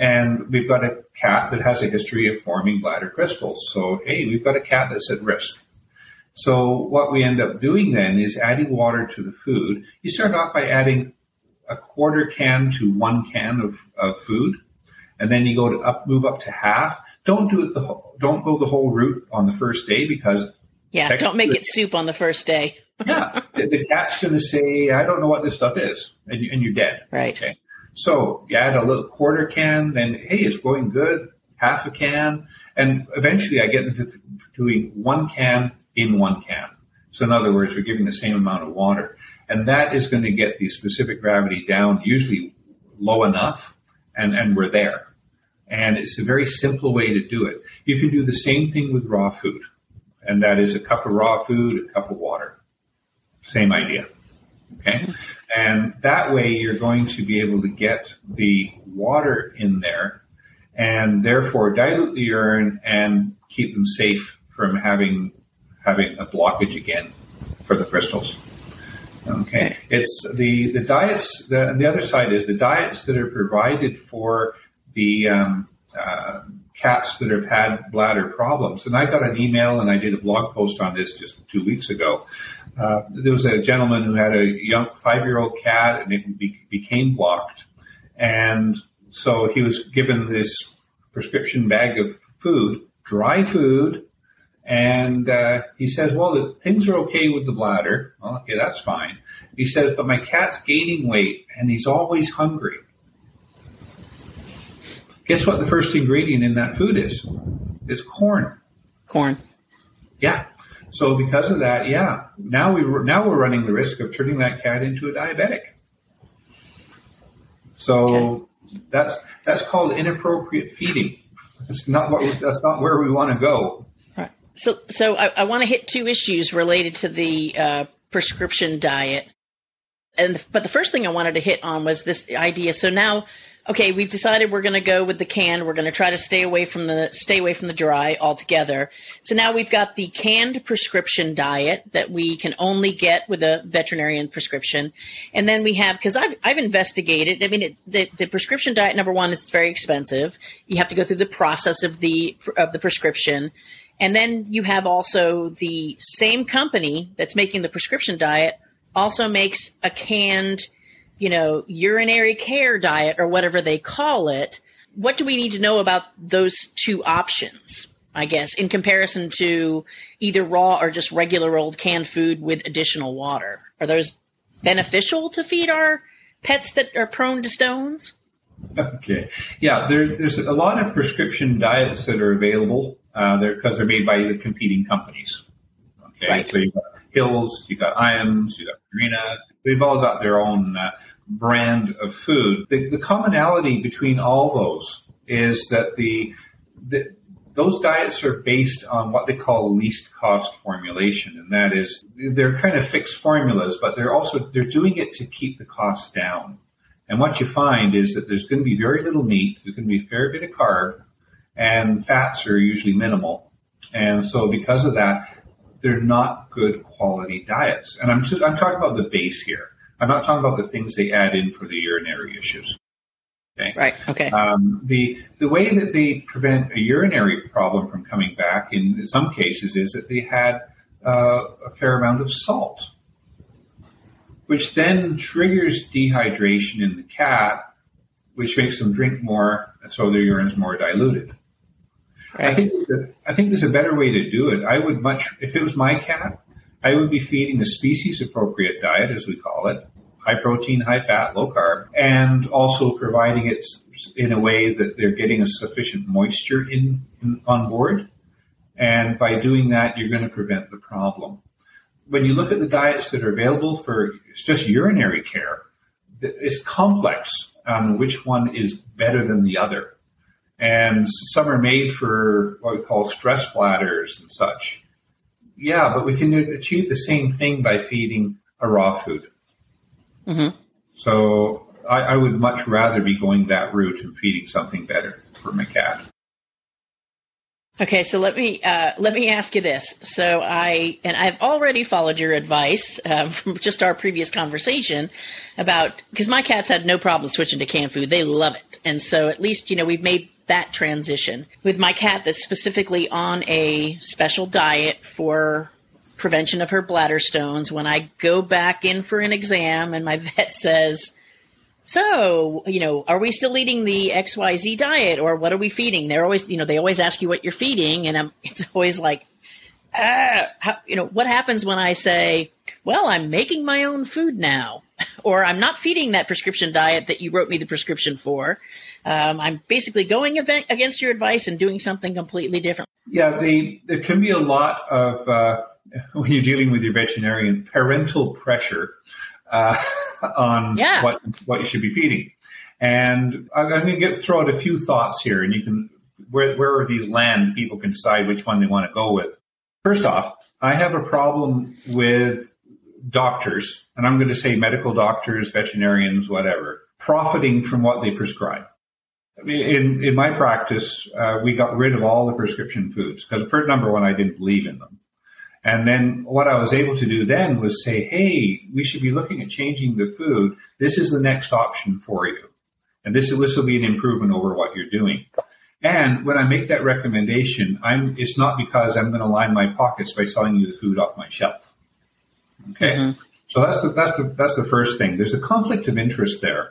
And we've got a cat that has a history of forming bladder crystals. So, hey, we've got a cat that's at risk. So what we end up doing then is adding water to the food. You start off by adding a quarter can to one can of, of food. And then you go to up, move up to half. Don't do it the whole, don't go the whole route on the first day because yeah, texture. Don't make it soup on the first day. yeah, the, the cat's going to say, I don't know what this stuff is, and, you, and you're dead. Right. Okay. So you add a little quarter can, then, hey, it's going good, half a can, and eventually I get them to doing one can in one can. So in other words, we're giving the same amount of water, and that is going to get the specific gravity down, usually low enough, and, and we're there. And it's a very simple way to do it. You can do the same thing with raw food. And that is a cup of raw food, a cup of water. Same idea, okay? Mm-hmm. And that way you're going to be able to get the water in there and therefore dilute the urine and keep them safe from having having a blockage again for the crystals, okay? It's the, the diets, the, the other side is the diets that are provided for the um, uh, cats that have had bladder problems. And I got an email and I did a blog post on this just two weeks ago. Uh, there was a gentleman who had a young five-year-old cat and it be- became blocked. And so he was given this prescription bag of food, dry food. And uh, he says, well, the things are okay with the bladder. Well, okay, that's fine. He says, but my cat's gaining weight and he's always hungry. Guess what the first ingredient in that food is? It's corn. Corn. Yeah. So because of that, yeah, now, we, now we're running the risk of turning that cat into a diabetic. So okay. that's that's called inappropriate feeding. That's not what we, that's not where we want to go. Right. So so I, I want to hit two issues related to the uh, prescription diet, and but the first thing I wanted to hit on was this idea. So now okay, we've decided we're going to go with the canned. We're going to try to stay away from the stay away from the dry altogether. So now we've got the canned prescription diet that we can only get with a veterinarian prescription. And then we have, because I've, I've investigated, I mean, it, the, the prescription diet, number one, is very expensive. You have to go through the process of the of the prescription. And then you have also the same company that's making the prescription diet also makes a canned, you know, urinary care diet or whatever they call it. What do we need to know about those two options, I guess, in comparison to either raw or just regular old canned food with additional water? Are those beneficial to feed our pets that are prone to stones? Okay. Yeah, there, there's a lot of prescription diets that are available uh, there because they're made by the competing companies. Okay, right. So you've got Hills, you've got Iams, you've got Purina. They've all got their own uh, brand of food. The, the commonality between all those is that the, the those diets are based on what they call least cost formulation, and that is they're kind of fixed formulas, but they're also they're doing it to keep the cost down. And what you find is that there's going to be very little meat, there's going to be a fair bit of carb, and fats are usually minimal. And so because of that, they're not good quality diets. And I'm just, I'm talking about the base here. I'm not talking about the things they add in for the urinary issues. Okay. Right. Okay. Um, the, the way that they prevent a urinary problem from coming back in some cases is that they had uh, a fair amount of salt, which then triggers dehydration in the cat, which makes them drink more. So their urine's more diluted. Right. I think it's a, I think there's a better way to do it. I would much, if it was my cat, I would be feeding a species-appropriate diet, as we call it, high protein, high fat, low carb, and also providing it in a way that they're getting a sufficient moisture in, in on board. And by doing that, you're going to prevent the problem. When you look at the diets that are available for it's just urinary care, it's complex on which one is better than the other. And some are made for what we call stress bladders and such. Yeah, but we can achieve the same thing by feeding a raw food. Mm-hmm. So I, I would much rather be going that route and feeding something better for my cat. Okay, so let me uh, let me ask you this. So I and I've already followed your advice uh, from just our previous conversation about because my cats had no problem switching to canned food; they love it. And so at least you know we've made that transition with my cat that's specifically on a special diet for prevention of her bladder stones. When I go back in for an exam and my vet says, so, you know, are we still eating the X Y Z diet or what are we feeding? They're always, you know, they always ask you what you're feeding. And I'm, it's always like, ah, how, you know, what happens when I say, well, I'm making my own food now, or I'm not feeding that prescription diet that you wrote me the prescription for. Um, I'm basically going event against your advice and doing something completely different. Yeah, they, there can be a lot of, uh, when you're dealing with your veterinarian, parental pressure Uh, on yeah. what what you should be feeding, and I'm going to get throw out a few thoughts here, and you can where where are these land people can decide which one they want to go with. First off, I have a problem with doctors, and I'm going to say medical doctors, veterinarians, whatever, profiting from what they prescribe. In in my practice, uh, we got rid of all the prescription foods because, for number one, I didn't believe in them. And then what I was able to do then was say, hey, we should be looking at changing the food. This is the next option for you. And this, this will be an improvement over what you're doing. And when I make that recommendation, I'm it's not because I'm going to line my pockets by selling you the food off my shelf. Okay. Mm-hmm. So that's the, that's, the, that's the first thing. There's a conflict of interest there,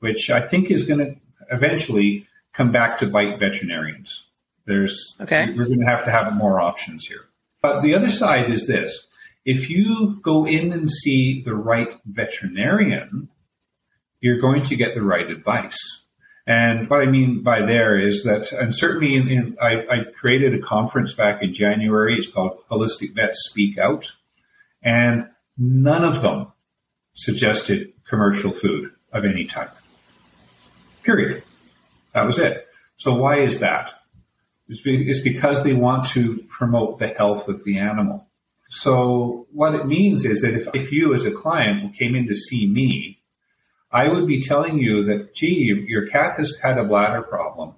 which I think is going to eventually come back to bite veterinarians. There's okay. We're going to have to have more options here. But the other side is this. If you go in and see the right veterinarian, you're going to get the right advice. And what I mean by there is that, and certainly in, in, I, I created a conference back in January. It's called Holistic Vets Speak Out. And none of them suggested commercial food of any type. Period. That was it. So why is that? It's because they want to promote the health of the animal. So what it means is that if, if you as a client came in to see me, I would be telling you that, gee, your cat has had a bladder problem.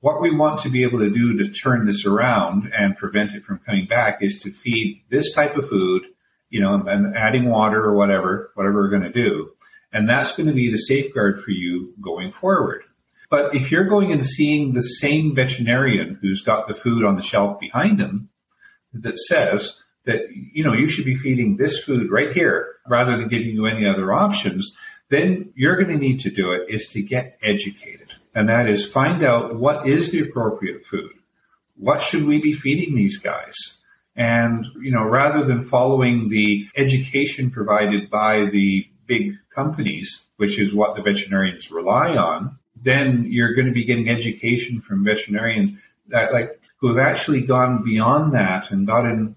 What we want to be able to do to turn this around and prevent it from coming back is to feed this type of food, you know, and adding water or whatever, whatever we're going to do. And that's going to be the safeguard for you going forward. But if you're going and seeing the same veterinarian who's got the food on the shelf behind him that says that, you know, you should be feeding this food right here rather than giving you any other options, then you're going to need to do it is to get educated. And that is find out what is the appropriate food. What should we be feeding these guys? And, you know, rather than following the education provided by the big companies, which is what the veterinarians rely on, then you're going to be getting education from veterinarians that, like, who have actually gone beyond that and got in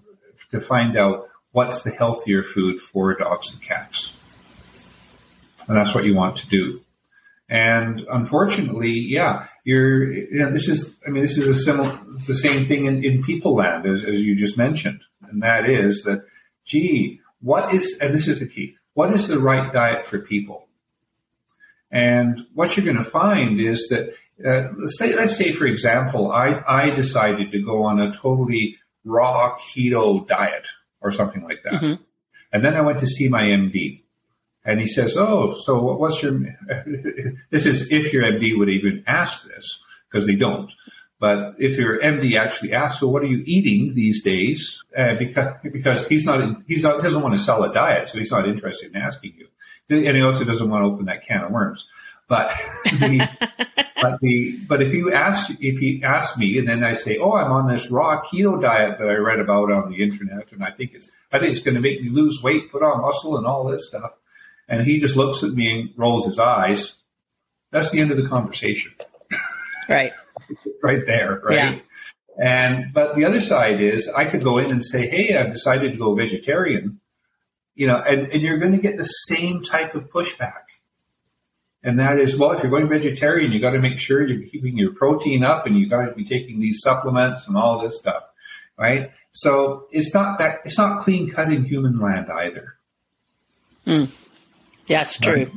to find out what's the healthier food for dogs and cats. And that's what you want to do. And unfortunately, yeah, you're, you know, this is, I mean, this is a similar, the same thing in, in people land as, as you just mentioned. And that is that, gee, what is, and this is the key, what is the right diet for people? And what you're going to find is that, uh, let's, say, let's say, for example, I, I decided to go on a totally raw keto diet or something like that. Mm-hmm. And then I went to see my M D. And he says, oh, so what's your, this is if your M D would even ask this, because they don't. But if your M D actually asks, so what are you eating these days? Uh, because because he's not, he's not, doesn't want to sell a diet, so he's not interested in asking you. And he also doesn't want to open that can of worms. But the, but the but if you ask if he asks me and then I say, oh, I'm on this raw keto diet that I read about on the internet, and I think it's I think it's going to make me lose weight, put on muscle, and all this stuff. And he just looks at me and rolls his eyes. That's the end of the conversation. Right. Right there. Right. Yeah. And but the other side is I could go in and say, hey, I've decided to go vegetarian. You know, and, and you're going to get the same type of pushback. And that is, well, if you're going vegetarian, you got to make sure you're keeping your protein up and you got to be taking these supplements and all this stuff, right? So it's not that it's not clean cut in human land either. Mm. That's true. Right?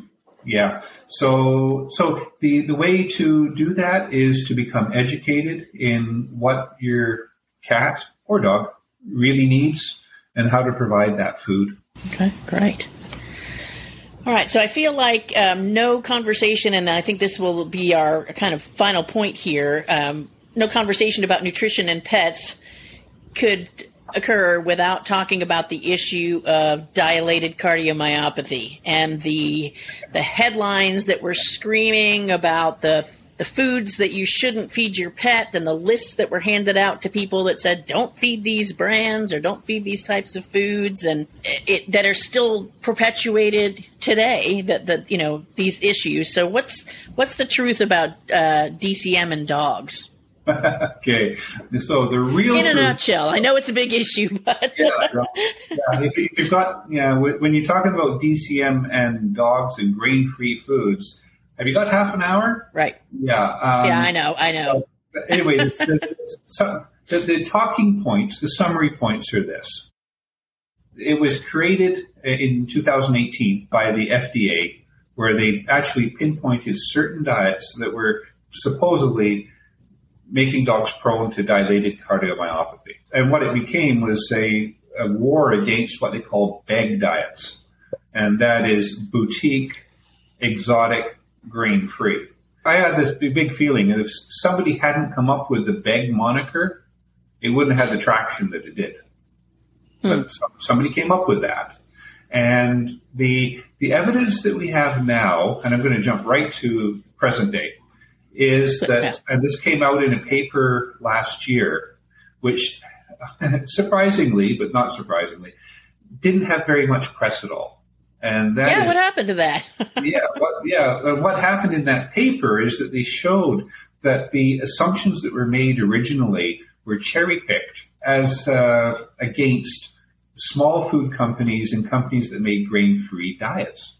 Yeah. So so the, the way to do that is to become educated in what your cat or dog really needs and how to provide that food. Okay, great. All right, so I feel like um, no conversation, and I think this will be our kind of final point here, um, no conversation about nutrition and pets could occur without talking about the issue of dilated cardiomyopathy and the the headlines that were screaming about the the foods that you shouldn't feed your pet and the lists that were handed out to people that said, don't feed these brands or don't feed these types of foods. And it, it that are still perpetuated today that, that, you know, these issues. So what's, what's the truth about uh, D C M and dogs? Okay. So the real In a truth, nutshell, I know it's a big issue, but yeah, yeah. If, if you've got, yeah, when you're talking about D C M and dogs and grain-free foods, have you got half an hour? Right. Yeah. Um, yeah, I know. I know. But anyway, this, this, so the, the talking points, the summary points are this. It was created in two thousand eighteen by the F D A, where they actually pinpointed certain diets that were supposedly making dogs prone to dilated cardiomyopathy. And what it became was a, a war against what they call bag diets, and that is boutique, exotic, grain-free. I had this big feeling that if somebody hadn't come up with the beg moniker, it wouldn't have had the traction that it did. Hmm. But somebody came up with that. And the the evidence that we have now, and I'm going to jump right to present day, is that, and this came out in a paper last year, which surprisingly, but not surprisingly, didn't have very much press at all. And that yeah, is, what happened to that? yeah, what, yeah. And what happened in that paper is that they showed that the assumptions that were made originally were cherry-picked as uh, against small food companies and companies that made grain-free diets.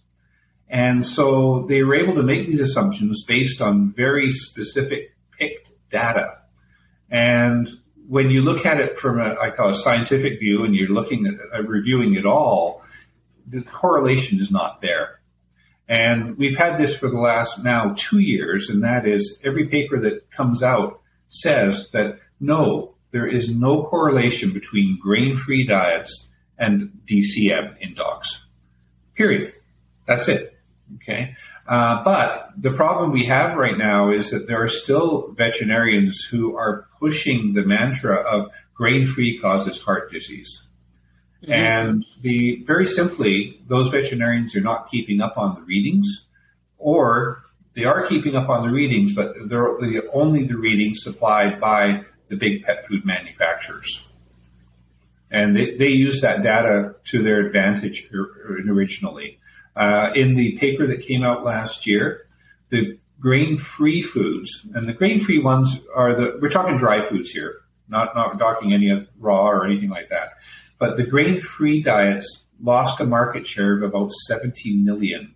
And so they were able to make these assumptions based on very specific picked data. And when you look at it from a, I call a scientific view, and you're looking at uh, reviewing it all, the correlation is not there. And we've had this for the last now two years, and that is every paper that comes out says that no, there is no correlation between grain-free diets and D C M in dogs, period. That's it, okay? Uh, but the problem we have right now is that there are still veterinarians who are pushing the mantra of grain-free causes heart disease. Mm-hmm. And the very simply, those veterinarians are not keeping up on the readings, or they are keeping up on the readings, but they're only the readings supplied by the big pet food manufacturers. And they, they use that data to their advantage originally. Uh, in the paper that came out last year, the grain-free foods, and the grain-free ones are the, we're talking dry foods here, not, not docking any of raw or anything like that. But the grain-free diets lost a market share of about seventy million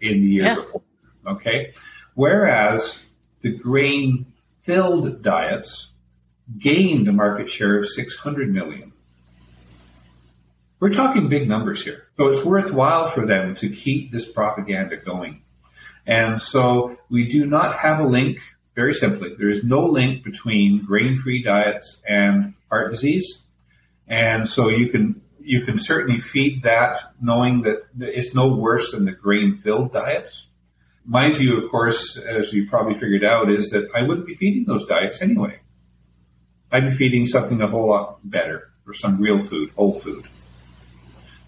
in the year yeah. before, okay? Whereas the grain-filled diets gained a market share of six hundred million. We're talking big numbers here. So it's worthwhile for them to keep this propaganda going. And so we do not have a link, very simply. There is no link between grain-free diets and heart disease. And so you can you can certainly feed that knowing that it's no worse than the grain-filled diets. My view, of course, as you probably figured out, is that I wouldn't be feeding those diets anyway. I'd be feeding something a whole lot better, or some real food, whole food.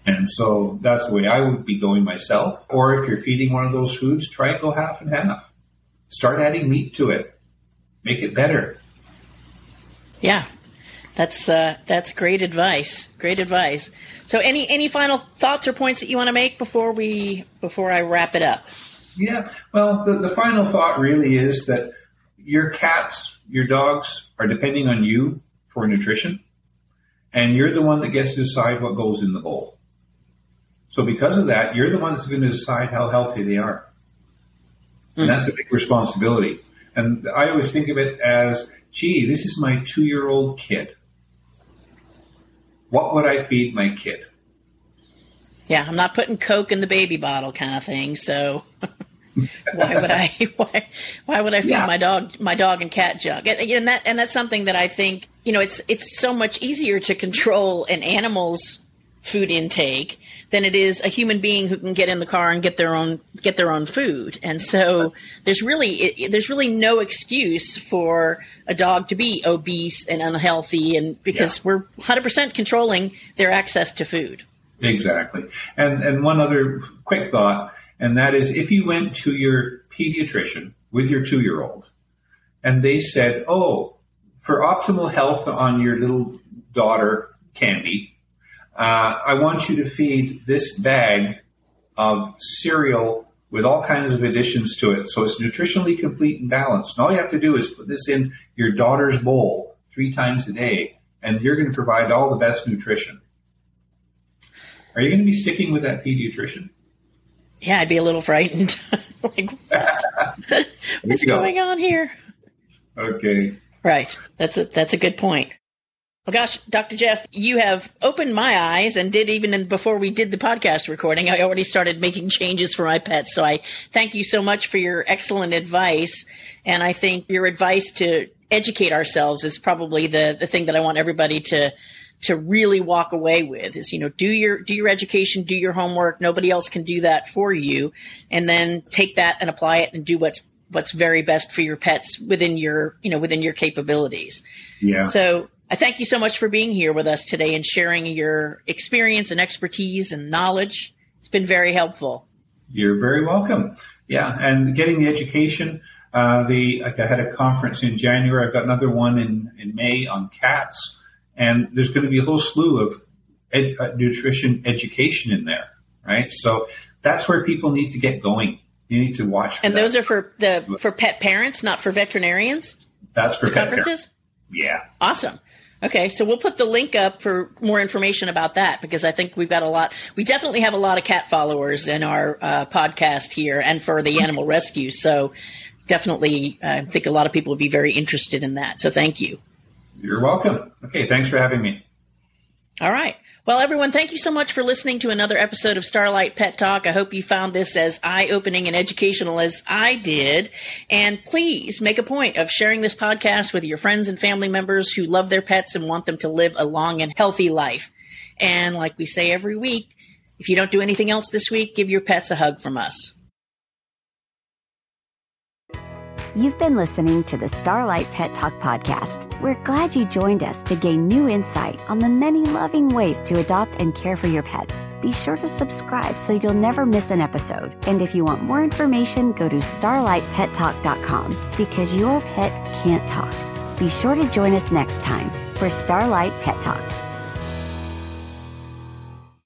And so that's the way I would be going myself. Or if you're feeding one of those foods, try and go half and half. Start adding meat to it. Make it better. Yeah, that's uh, that's great advice. Great advice. So any any final thoughts or points that you want to make before we before I wrap it up? Yeah, well, the, the final thought really is that your cats, your dogs are depending on you for nutrition. And you're the one that gets to decide what goes in the bowl. So because of that, you're the one that's going to decide how healthy they are. And mm-hmm. that's a big responsibility. And I always think of it as, gee, this is my two-year-old kid. What would I feed my kid? Yeah, I'm not putting Coke in the baby bottle kind of thing. So why would I why why would I feed yeah. my dog my dog and cat junk? And that and that's something that I think, you know, it's it's so much easier to control an animal's food intake than it is a human being who can get in the car and get their own get their own food. And so there's really it, there's really no excuse for a dog to be obese and unhealthy, and because yeah. we're one hundred percent controlling their access to food. Exactly. And and one other quick thought, and that is if you went to your pediatrician with your two-year-old and they said, "Oh, for optimal health on your little daughter, Candy, Uh, I want you to feed this bag of cereal with all kinds of additions to it. So it's nutritionally complete and balanced. And all you have to do is put this in your daughter's bowl three times a day, and you're going to provide all the best nutrition." Are you going to be sticking with that pediatrician? Yeah, I'd be a little frightened. Like, what? What's go. going on here? Okay. Right. That's a, that's a good point. Well, gosh, Doctor Jeff, you have opened my eyes, and did even in, before we did the podcast recording, I already started making changes for my pets. So I thank you so much for your excellent advice. And I think your advice to educate ourselves is probably the, the thing that I want everybody to to really walk away with is, you know, do your do your education, do your homework. Nobody else can do that for you. And then take that and apply it and do what's what's very best for your pets within your, you know, within your capabilities. Yeah. So I thank you so much for being here with us today and sharing your experience and expertise and knowledge. It's been very helpful. You're very welcome. Yeah, and getting the education. Uh, the like I had a conference in January. I've got another one in, in May on cats. And there's going to be a whole slew of ed, uh, nutrition education in there, right? So that's where people need to get going. You need to watch for And that. Those are for the for pet parents, not for veterinarians? That's for the pet conferences? Parents. Yeah. Awesome. Okay, so we'll put the link up for more information about that, because I think we've got a lot. We definitely have a lot of cat followers in our uh, podcast here and for the animal rescue. So definitely I uh, think a lot of people would be very interested in that. So thank you. You're welcome. Okay, thanks for having me. All right. Well, everyone, thank you so much for listening to another episode of Starlight Pet Talk. I hope you found this as eye-opening and educational as I did. And please make a point of sharing this podcast with your friends and family members who love their pets and want them to live a long and healthy life. And like we say every week, if you don't do anything else this week, give your pets a hug from us. You've been listening to the Starlight Pet Talk podcast. We're glad you joined us to gain new insight on the many loving ways to adopt and care for your pets. Be sure to subscribe so you'll never miss an episode. And if you want more information, go to starlight pet talk dot com, because your pet can't talk. Be sure to join us next time for Starlight Pet Talk.